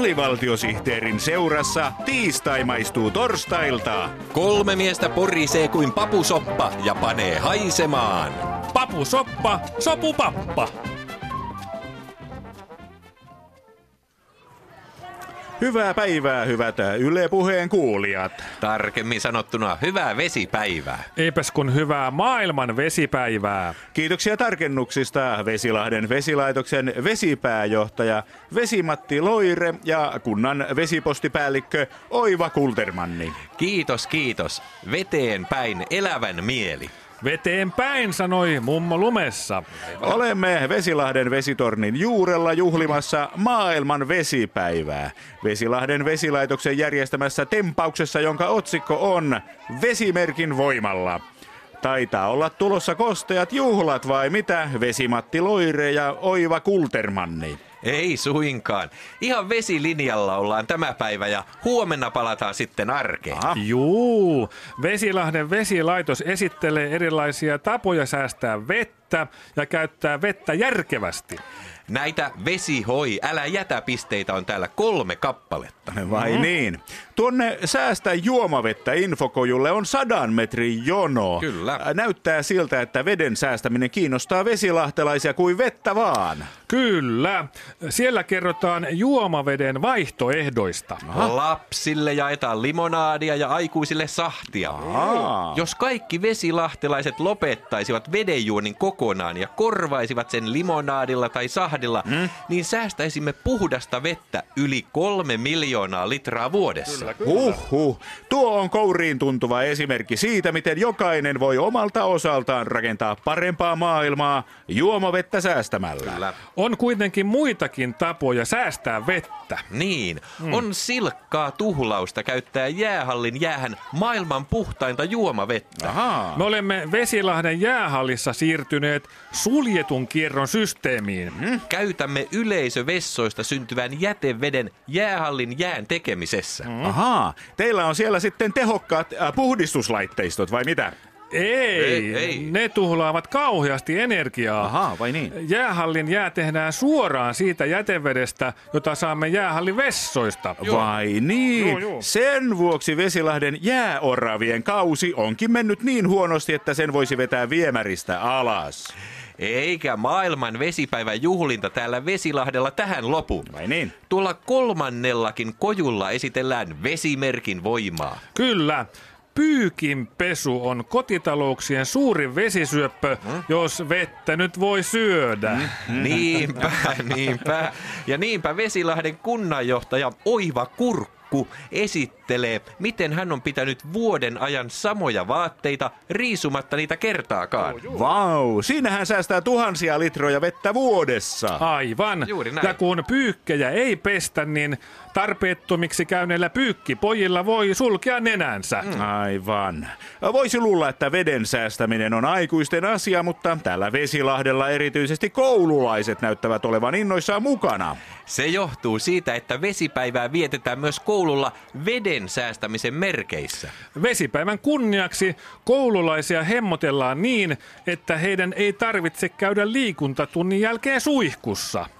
alivaltiosihteerin seurassa tiistai maistuu torstailta. Kolme miestä porisee kuin papusoppa ja panee haisemaan. Papusoppa, sopupappa. Hyvää päivää, hyvät Yle Puheen kuulijat. Tarkemmin sanottuna, hyvää vesipäivää. Eipäs kun hyvää maailman vesipäivää. Kiitoksia tarkennuksista Vesilahden vesilaitoksen vesipääjohtaja Vesimatti Loire ja kunnan vesipostipäällikkö Oiva Kultermanni. Kiitos, kiitos. Veteen päin elävän mieli. Veteen päin, sanoi mummo lumessa. Olemme Vesilahden vesitornin juurella juhlimassa maailman vesipäivää. Vesilahden vesilaitoksen järjestämässä tempauksessa, jonka otsikko on Vesimerkin voimalla. Taitaa olla tulossa kosteat juhlat vai mitä, Vesimatti Loire ja Oiva Kultermanni? Ei suinkaan. Ihan vesilinjalla ollaan tämä päivä ja huomenna palataan sitten arkeen. Aha. Juu. Vesilahden vesilaitos esittelee erilaisia tapoja säästää vettä ja käyttää vettä järkevästi. Näitä vesihoi, älä jätä -pisteitä on täällä 3 kappaletta. Vai niin. Tuonne säästä juomavettä infokojulle on 100 metrin jono. Kyllä. Näyttää siltä, että veden säästäminen kiinnostaa vesilahtelaisia kuin vettä vaan. Kyllä. Siellä kerrotaan juomaveden vaihtoehdoista. Aha. Lapsille jaetaan limonaadia ja aikuisille sahtia. Aha. Jos kaikki vesilahtelaiset lopettaisivat vedenjuonnin kokonaan ja korvaisivat sen limonaadilla tai sahdilla, niin säästäisimme puhdasta vettä yli 3 miljoonaa litraa vuodessa. Kyllä, kyllä. Huhhuh. Tuo on kouriin tuntuva esimerkki siitä, miten jokainen voi omalta osaltaan rakentaa parempaa maailmaa juomavettä säästämällä. Kyllä. On kuitenkin muitakin tapoja säästää vettä. Niin. On silkkaa tuhlausta käyttää jäähallin jäähän maailman puhtainta juomavettä. Ahaa. Me olemme Vesilahden jäähallissa siirtyneet suljetun kierron systeemiin. Käytämme yleisövessoista syntyvän jäteveden jäähallin jään tekemisessä. Ahaa, teillä on siellä sitten tehokkaat puhdistuslaitteistot vai mitä? Ei, ne tuhlaavat kauheasti energiaa. Ahaa, vai niin? Jäähallin jää tehdään suoraan siitä jätevedestä, jota saamme jäähallin vessoista. Joo. Vai niin? Joo. Sen vuoksi Vesilahden jääoravien kausi onkin mennyt niin huonosti, että sen voisi vetää viemäristä alas. Eikä maailman vesipäivän juhlinta täällä Vesilahdella tähän lopu. Vai niin? Tuolla 3. kojulla esitellään Vesimerkin voimaa. Kyllä. Pyykinpesu on kotitalouksien suurin vesisyöppö, jos vettä nyt voi syödä. Niinpä. Ja niinpä Vesilahden kunnanjohtaja Oiva Kurkku esittelee, miten hän on pitänyt vuoden ajan samoja vaatteita riisumatta niitä kertaakaan. Vau, siinähän säästää tuhansia litroja vettä vuodessa. Aivan. Ja kun pyykkejä ei pestä, niin tarpeettomiksi käyneillä pyykkipojilla voi sulkea nenänsä. Aivan. Voisi luulla, että veden säästäminen on aikuisten asia, mutta täällä Vesilahdella erityisesti koululaiset näyttävät olevan innoissaan mukana. Se johtuu siitä, että vesipäivää vietetään myös koululla veden säästämisen merkeissä. Vesipäivän kunniaksi koululaisia hemmotellaan niin, että heidän ei tarvitse käydä liikuntatunnin jälkeen suihkussa.